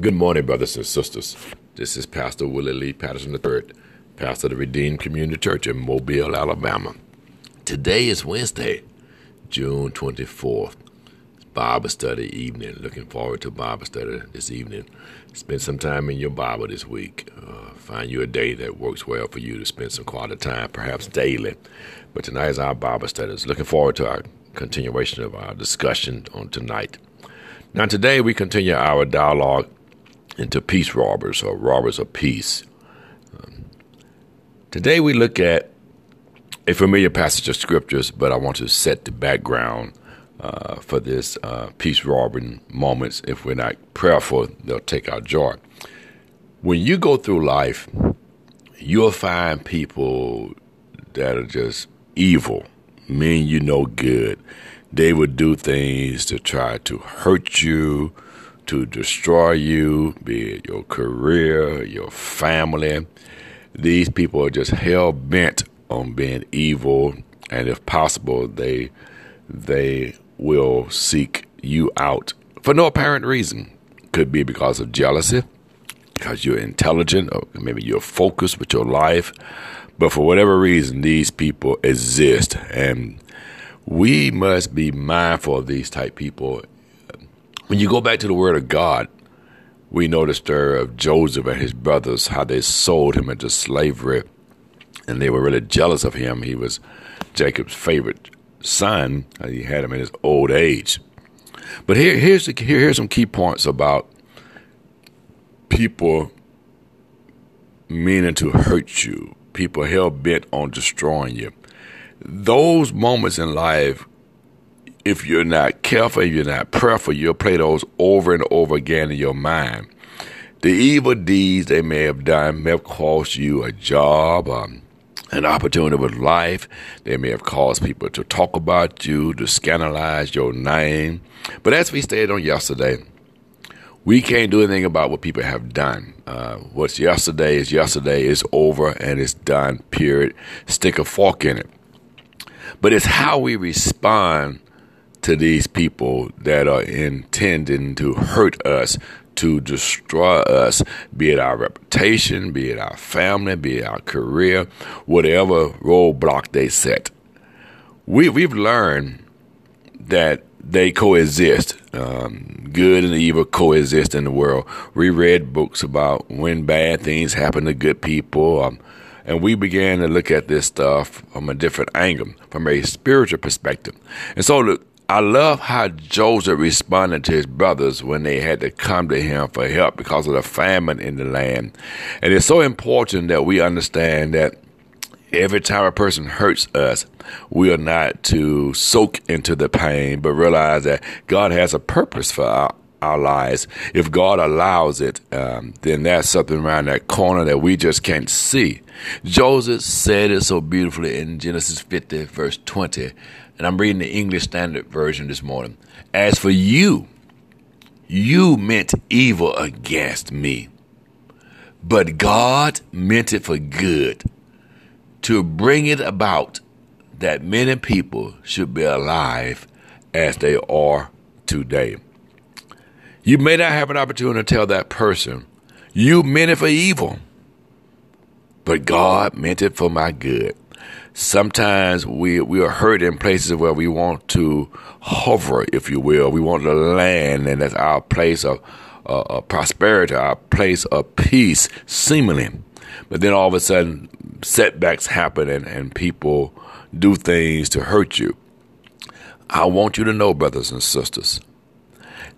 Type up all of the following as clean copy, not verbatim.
Good morning, brothers and sisters. This is Pastor Willie Lee Patterson III, pastor of the Redeemed Community Church in Mobile, Alabama. Today is Wednesday, June 24th. It's Bible study evening. Looking forward to Bible study this evening. Spend some time in your Bible this week. Find you a day that works well for you to spend some quality time, perhaps daily. But tonight is our Bible study. Looking forward to our continuation of our discussion on tonight. Now, today we continue our dialogue into peace robbers or robbers of peace. Today we look at a familiar passage of scriptures, but I want to set the background for this peace robbing moments. If we're not prayerful, they'll take our joy. When you go through life, you'll find people that are just evil, mean you no good. They would do things to try to hurt you, to destroy you, be it your career, your family. These people are just hell-bent on being evil, and if possible, they will seek you out for no apparent reason. Could be because of jealousy, because you're intelligent, or maybe you're focused with your life. But for whatever reason, these people exist, and we must be mindful of these type people. When you go back to the Word of God, we know the story of Joseph and his brothers, how they sold him into slavery, and they were really jealous of him. He was Jacob's favorite son. He had him in his old age. But here's some key points about people meaning to hurt you, people hell-bent on destroying you. Those moments in life, if you're not careful, if you're not prayerful, you'll play those over and over again in your mind. The evil deeds they may have done may have cost you a job, an opportunity with life. They may have caused people to talk about you, to scandalize your name. But as we stated on yesterday, we can't do anything about what people have done. What's yesterday. It's over and it's done, period. Stick a fork in it. But it's how we respond to these people that are intending to hurt us, to destroy us, be it our reputation, be it our family, be it our career, whatever roadblock they set. We've learned that they coexist. Good and evil coexist in the world. We read books about when bad things happen to good people, and we began to look at this stuff from a different angle, from a spiritual perspective. And so look, I love how Joseph responded to his brothers when they had to come to him for help because of the famine in the land. And it's so important that we understand that every time a person hurts us, we are not to soak into the pain, but realize that God has a purpose for our lives. If God allows it, then that's something around that corner that we just can't see. Joseph said it so beautifully in Genesis 50, verse 20. And I'm reading the English Standard Version this morning. As for you, you meant evil against me, but God meant it for good, to bring it about that many people should be alive as they are today. You may not have an opportunity to tell that person, you meant it for evil, but God meant it for my good. Sometimes we are hurt in places where we want to hover, if you will. We want to land, and that's our place of prosperity, our place of peace, seemingly. But then all of a sudden, setbacks happen and people do things to hurt you. I want you to know, brothers and sisters,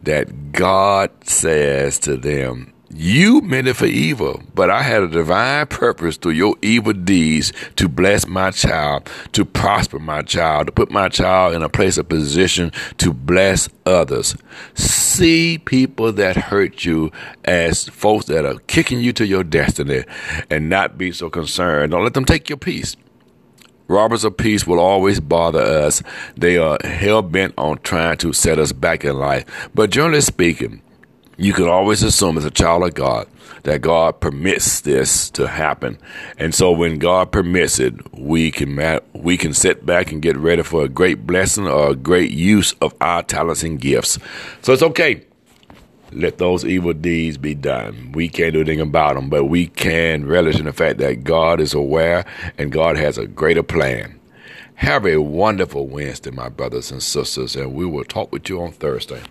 that God says to them, you meant it for evil, but I had a divine purpose through your evil deeds to bless my child, to prosper my child, to put my child in a place of position to bless others. See people that hurt you as folks that are kicking you to your destiny, and not be so concerned. Don't let them take your peace. Robbers of peace will always bother us. They are hell-bent on trying to set us back in life. But generally speaking, you can always assume as a child of God that God permits this to happen. And so when God permits it, we can sit back and get ready for a great blessing or a great use of our talents and gifts. So it's okay Let those evil deeds be done. We can't do anything about them, but we can relish in the fact that God is aware and God has a greater plan. Have a wonderful Wednesday, my brothers and sisters, and we will talk with you on Thursday.